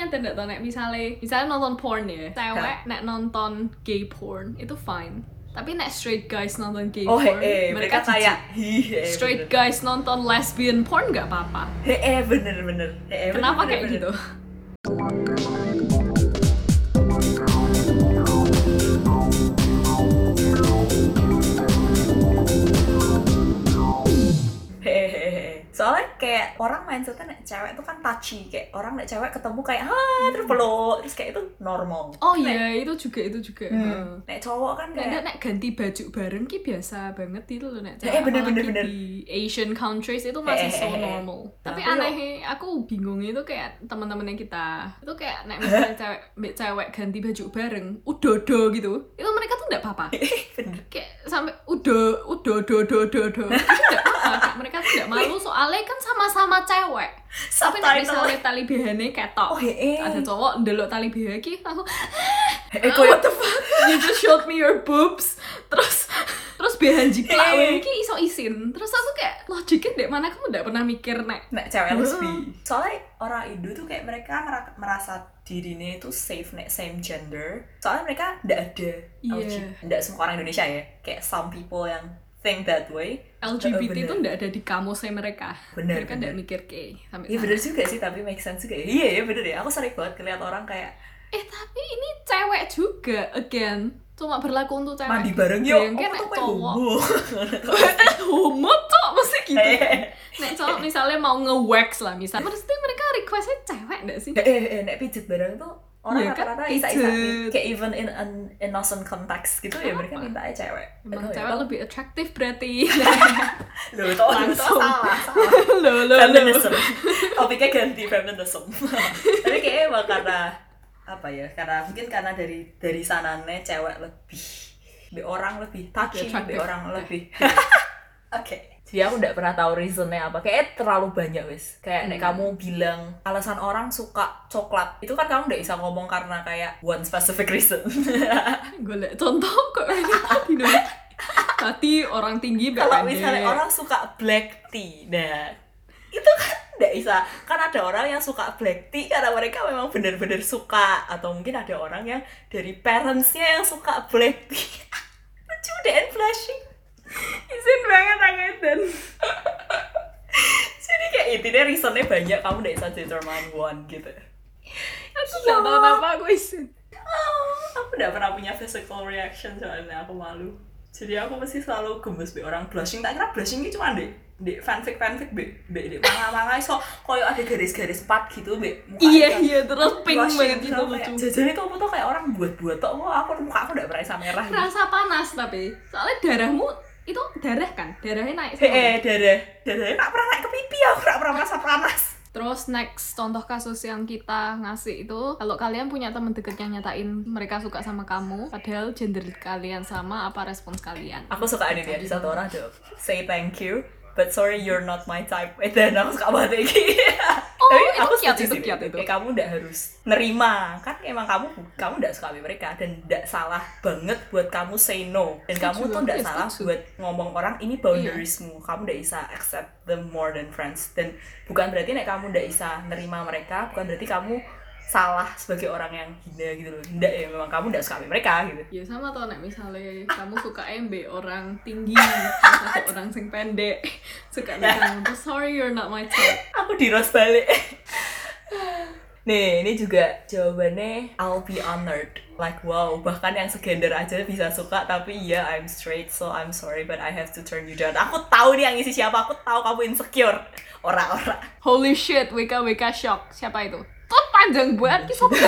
nyantai ndak to nek misalnya nonton porn ya. Cewek nek nonton gay porn itu fine. Tapi nek straight guys nonton gay porn, mereka kayak straight guys nonton lesbian porn enggak apa-apa. Bener. Kenapa kayak gitu? Soalnya kayak orang mindsetnya nek cewek tuh kan touchy, kayak orang nek cewek ketemu kayak terus peluk, terus kayak itu normal. Oh iya, itu juga. Nek cowok kan kayak nek ganti baju bareng ki biasa banget itu loh nek cewek. Bener. Di Asian countries itu masih normal. Tapi aneh, aku bingung itu kayak teman-temannya kita. Itu kayak nek misalnya cewek ganti baju bareng, udodo gitu. Itu mereka tuh enggak apa-apa. Kayak sampai udodo. Mereka tuh enggak malu soal kan sama-sama cewek. Tapi nek misalnya tali bihane ketok. Ada cowok ndelok tali bihane iki aku what the fuck? You just showed me your boobs. Terus bihan jiplak wae iki iso isin. Terus aku kayak logiknya ndek mana kamu ndak pernah mikir nek cewek lesbi. Soalnya orang Indo tuh kayak mereka merasa dirinya itu safe nek same gender. Soalnya mereka ndak ada. Ndak semua orang Indonesia ya. Kayak some people yang think that way. LGBT itu nggak ada di kamusnya mereka. Bener, mereka nggak mikir kayak sampai. Iya bener juga sih, tapi make sense juga. Iya bener ya. Aku sering banget ngeliat orang kayak tapi ini cewek juga again. Cuma berlaku untuk cewek. Mandi bareng yuk. Yang kayak cowok. Homo tuh mesti gitu. Nek cowok misalnya mau nge-wax lah misalnya. Mesti mereka requestnya cewek nggak sih? Nek pijet bareng tuh orang rata-rata isa-isa kayak even in an innocent context gitu ya mereka minta aja cewek. Emang cewek lebih atraktif berarti. Loh, salah. Feminism. Topiknya ganti feminism. Tapi kayaknya emang karena apa ya? Karena mungkin karena dari sananya cewek lebih orang lebih touchy, orang lebih. Oke. Jadi aku nggak pernah tahu reasonnya apa. Kayaknya terlalu banyak wis. Kayak nek kamu bilang alasan orang suka coklat, itu kan kamu nggak bisa ngomong karena kayak one specific reason. Gue liat contoh kok tadi dong. Tadi orang tinggi berpendek. Kalau misalnya orang suka black tea, itu kan nggak bisa. Kan ada orang yang suka black tea karena mereka memang benar-benar suka. Atau mungkin ada orang yang dari parentsnya yang suka black tea. Lucu deh, blushing. Isin banget angetan. Jadi kayak intinya reasonnya banyak, kamu udah bisa determine one gitu. Aku gak tau apa aku isin. Aku gak pernah punya physical reaction soalnya aku malu. Jadi aku mesti selalu gemes be orang blushing. Tak kira blushing ini cuma di fanfic be manga-manga iso koyo ada garis-garis 4 gitu be. Iya terus pink banget gitu lucu. Jajannya kamu tuh kayak orang buat-buat tok. Muka aku udah berasa merah. Rasa panas tapi soalnya darahmu itu darah kan, darahnya naik. Darahnya tak pernah naik ke pipi, aku tak pernah merasa panas. Terus next contoh kasus yang kita ngasih itu kalau kalian punya teman deket yang nyatain mereka suka sama kamu padahal gender kalian sama, apa respons kalian? Aku suka ini dia, di satu orang tuh say thank you but sorry you're not my type. Dan aku suka banget ini. Tapi aku kiat itu. Kayak kamu udah harus nerima kan, emang kamu udah suka sama mereka dan nggak salah banget buat kamu say no dan kamu tuh nggak salah buat ngomong orang ini boundariesmu. Kamu udah bisa accept them more than friends dan bukan berarti nek kamu nggak bisa nerima mereka bukan berarti kamu salah sebagai orang yang hina gitu loh. Nggak ya, memang kamu nggak suka mereka gitu. Ya sama toh nek misalnya kamu suka MB orang tinggi, atau orang sing pendek, suka bilang sorry you're not my type. Aku di-roast balik. Nih, ini juga jawabannya I'll be honored. Like wow, bahkan yang segender aja bisa suka tapi I'm straight so I'm sorry but I have to turn you down. Aku tahu nih yang isi siapa, aku tahu kamu insecure. Ora. Holy shit, WKWK shock. Siapa itu? Kok panjang banget ki sopo?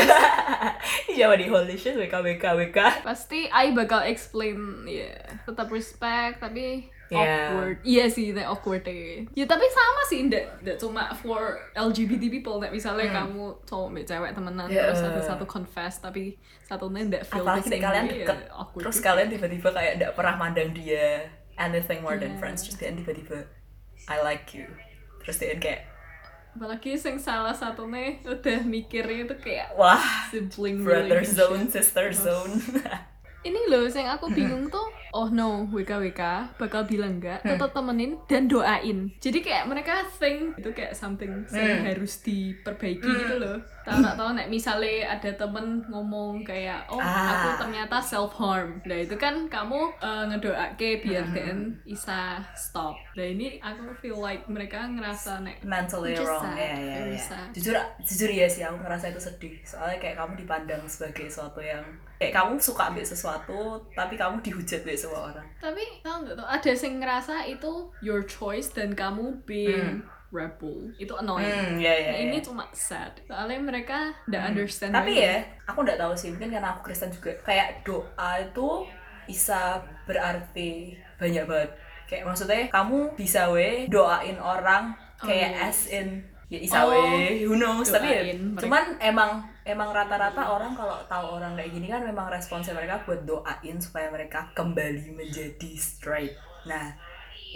Iya, di holy shit WKWK. Pasti I bakal explain ya. Yeah. Tetap respect tapi awkward. Iya sih, that awkward deh. Ya tapi sama sih ndak cuma for LGBT people. Ndak misalnya kamu cowok sama cewek temenan terus satu-satu confess tapi satunya ndak feel the same. Apalagi kalian deket terus kalian tiba-tiba kayak ndak pernah mandang dia anything more than friends. Terus dia tiba-tiba I like you. Terus dia kayak apalagi yang salah satunya udah mikirnya itu kayak wah, sibling brother zone, sister zone. Ini loh yang aku bingung tuh oh no WKWK bakal bilang enggak, tetap temenin dan doain. Jadi kayak mereka think itu kayak something yang harus diperbaiki gitu loh. Tahu nek misalnya ada temen ngomong kayak oh aku ternyata self harm, nah itu kan kamu ngedoake biar kan bisa stop. Nah ini aku feel like mereka ngerasa nek mentally wrong. Ya. Jujur ya sih aku ngerasa itu sedih, soalnya kayak kamu dipandang sebagai sesuatu yang kayak kamu suka ambil sesuatu tapi kamu dihujat oleh semua orang. Tapi tau nggak tuh ada yang ngerasa itu your choice dan kamu being rebel, itu annoying. Ini cuma sad soalnya mereka nggak understand. Tapi ya aku nggak tahu sih, mungkin karena aku Kristen juga, kayak doa itu bisa berarti banyak banget. Kayak maksudnya kamu bisa we doain orang kayak as in ya isawe, who knows, tapi ya, cuman emang rata-rata orang kalau tahu orang kayak gini kan memang responsnya mereka buat doain supaya mereka kembali menjadi straight. Nah,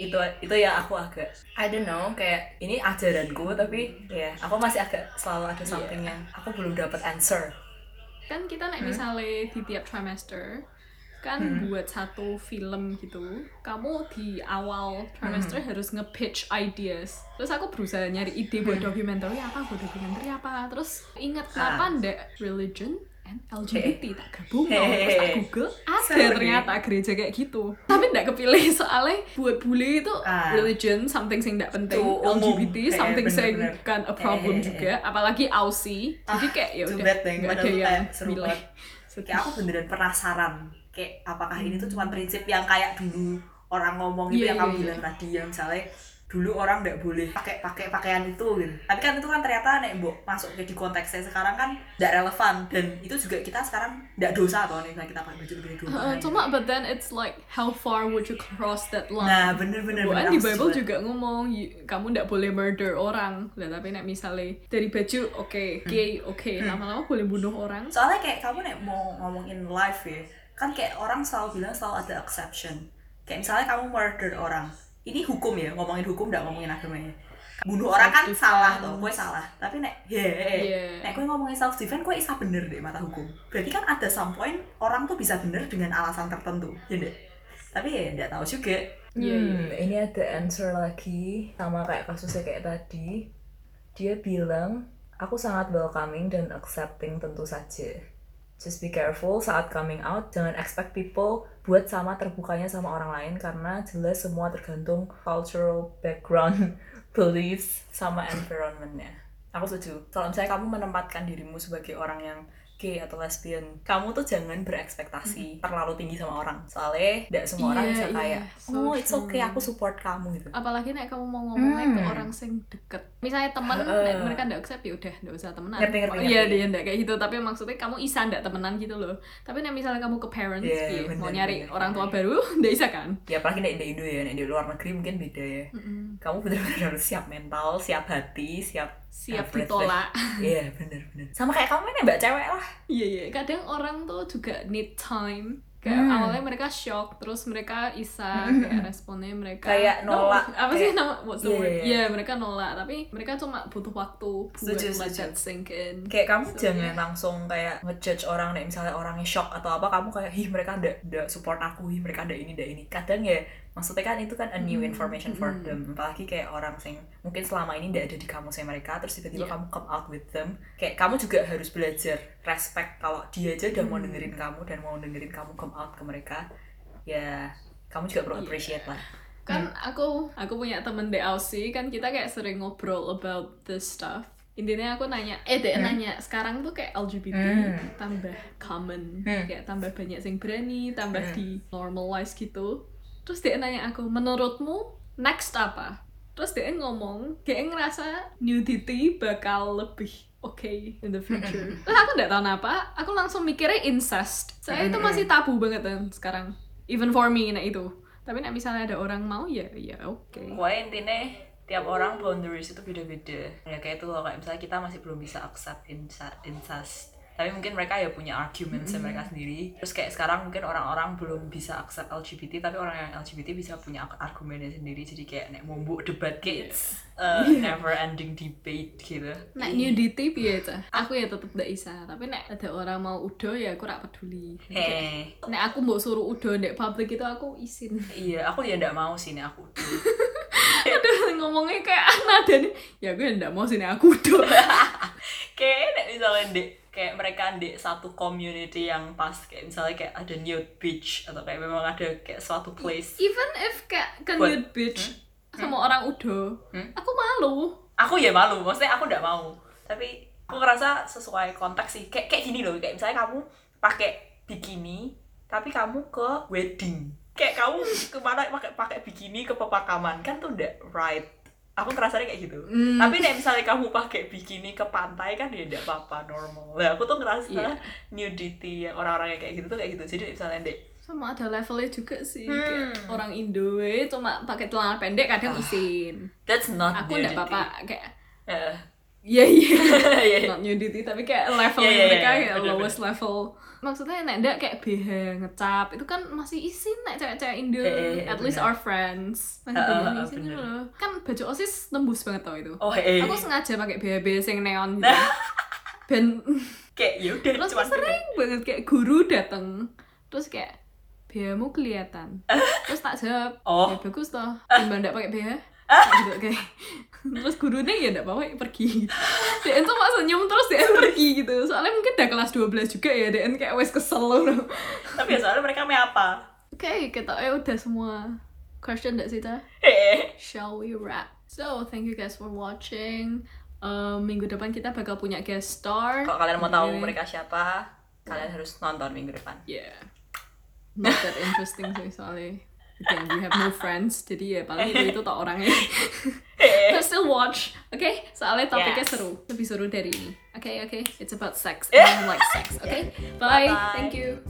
itu ya aku agak I don't know, kayak ini ajaranku tapi ya aku masih agak selalu ada something yang aku belum dapat answer. Kan kita naik misalnya di tiap trimester kan buat satu film gitu, kamu di awal trimester harus nge-pitch ideas. Terus aku berusaha nyari ide buat dokumentari apa, terus ingat kenapa ndak religion and LGBT tak gabung. Terus tak Google, ada ternyata gereja kayak gitu. Tapi ndak kepilih soalnya buat bule itu religion something yang ndak penting, LGBT something yang bukan a problem juga, apalagi Aussie. Jadi kayak ya udah nggak ada yang nilai. Kayak aku beneran penasaran. Kayak apakah ini tuh cuma prinsip yang kayak dulu orang ngomong itu yang kamu bilang tadi, yang misalnya dulu orang nggak boleh pakai pakaian itu gitu. Tapi kan itu kan ternyata nek mbok masuk ke di konteksnya sekarang kan nggak relevan, dan itu juga kita sekarang nggak dosa toh nih kita pakai baju lebih dulu. Cuma but then it's like how far would you cross that line? Nah bener. Bukan di Bible juga ngomong kamu nggak boleh murder orang lah, tapi nek misalnya dari baju gay lama-lama boleh bunuh orang. Soalnya kayak kamu nek mau ngomongin life ya, kan kayak orang selalu bilang selalu ada exception. Kayak misalnya kamu murder orang, ini hukum ya, ngomongin hukum nggak ngomongin agamanya. Bunuh orang kan salah toh, gue salah. Tapi nek gue ngomongin self defense, gue isa bener deh mata hukum. Berarti kan ada some point orang tuh bisa bener dengan alasan tertentu, ya deh. Tapi ya nggak tahu juga. Ini ada answer lagi sama kayak kasusnya kayak tadi. Dia bilang aku sangat welcoming dan accepting tentu saja. Just be careful saat coming out, jangan expect people buat sama terbukanya sama orang lain karena jelas semua tergantung cultural background, beliefs, sama environment-nya. Aku setuju, kalau misalnya kamu menempatkan dirimu sebagai orang yang gay atau lesbian, kamu tuh jangan berekspektasi terlalu tinggi sama orang. Soalnya gak semua orang bisa kayak oh it's okay, aku support kamu gitu. Apalagi nek kamu mau ngomongnya ke orang sing deket, misalnya temen, mereka gak accept ya udah gak usah temenan. Iya gak kayak gitu, tapi maksudnya kamu isa gak temenan gitu loh. Tapi nek misalnya kamu ke parents mau nyari orang tua baru, gak bisa kan? Ya apalagi nek di Indo ya, nek di luar negeri mungkin beda ya. Kamu bener-bener harus siap mental, siap hati, siap ditolak. Iya bener. Sama kayak kamu nih mbak cewek lah. Iya. Kadang orang tuh juga need time. Kayak awalnya mereka shock, terus mereka isa kayak responnya mereka kayak nolak. Apa sih nama? What's the word? Iya, mereka nolak, tapi mereka cuma butuh waktu buat let that sink in. Kayak kamu jangan langsung kayak ngejudge orang nih, misalnya orangnya shock atau apa, kamu kayak ih mereka ndak support aku, ih mereka ndak ini. Kadang ya maksudnya kan itu kan a new information for them. Apalagi kayak orang yang mungkin selama ini gak ada di kamusnya mereka, terus tiba-tiba kamu come out with them. Kayak kamu juga harus belajar respect kalau dia aja udah mau dengerin kamu dan mau dengerin kamu come out ke mereka. Ya, kamu juga perlu appreciate lah. Kan aku punya temen di Aussie, kan kita kayak sering ngobrol about this stuff. Intinya aku nanya, nanya sekarang tuh kayak LGBT tambah common, kayak tambah banyak yang berani, tambah di normalize gitu. Terus dia nanya aku, menurutmu next apa? Terus dia ngomong, dia ngerasa nudity bakal lebih okay in the future. Terus aku gak tau kenapa, aku langsung mikirnya incest. Saya itu masih tabu banget kan sekarang. Even for me, nah itu. Tapi nah, misalnya ada orang mau, ya okay. Wah intinya, tiap orang boundaries itu beda-beda. Ya kayak itu loh, kayak misalnya kita masih belum bisa accept incest. tapi mungkin mereka ya punya argument mereka sendiri. Terus kayak sekarang mungkin orang-orang belum bisa accept LGBT, tapi orang yang LGBT bisa punya argumennya sendiri. Jadi kayak nek mombo debat kayak never ending debate gitu. Nek nudity piye ta? Aku ya tetep ndak isa, tapi nek ada orang mau udo ya aku ora peduli. Nek aku mbok suruh udo nek publik itu aku izin. Iya, aku ya ndak mau sih nek aku udo. Aduh, ngomongnya kayak nada nih. Ya aku ya ndak mau sih nek aku udo. Kayak nek misalnya kayak mereka di satu community yang pas, kayak misalnya kayak ada nude beach atau kayak memang ada kayak suatu place. Even if kayak ke nude beach sama orang udo, aku malu. Aku ya malu, maksudnya aku nggak mau. Tapi aku ngerasa sesuai konteks sih. Kayak gini loh, kayak misalnya kamu pakai bikini, tapi kamu ke wedding. Kayak kamu kemana pakai bikini ke pemakaman, kan tuh nggak right. Aku ngerasanya kayak gitu. Tapi nek misalnya kamu pakai bikini ke pantai kan ya enggak apa-apa, normal. Nah, aku tuh ngerasa nudity yang orang-orang kayak gitu tuh kayak gitu. Jadi misalnya deh sama ada levelnya juga sih. Kayak orang Indo cuma pakai celana pendek kadang isin. That's not aku nudity. Aku enggak apa-apa kayak not nudity tapi kayak level mereka kayak lowest level. Maksudnya nek ndak kayak BH ngecap itu kan masih isin nek cewek-cewek Indo. At least our friends masih bener isin gitu loh. Kan baju OSIS tembus banget tau itu. Aku sengaja pakai BHB sing neon gitu. Ben kayak ya udah terus sering banget kayak guru dateng terus kayak BHmu kelihatan. Terus tak jawab. Ya bagus toh. Timbang ndak pakai BH. Gitu kayak terus gurunya ya ndak bawa pergi. DN tuh maksud senyum terus DN pergi gitu. Soalnya mungkin udah kelas 12 juga ya DN kayak wes kesel loh. Tapi ya soalnya mereka main apa? Oke, kita udah semua question enggak sih ta? Shall we wrap? So, thank you guys for watching. Minggu depan kita bakal punya guest star. Kalau kalian mau tahu mereka siapa, kalian harus nonton minggu depan. Yeah. Not that interesting sih soalnya. Again, we have no friends, jadi ya paling itu tak orangnya. But still watch, okay? Soalnya topiknya seru, lebih seru dari ini. Okay, it's about sex, and I like sex, okay? Bye, thank you.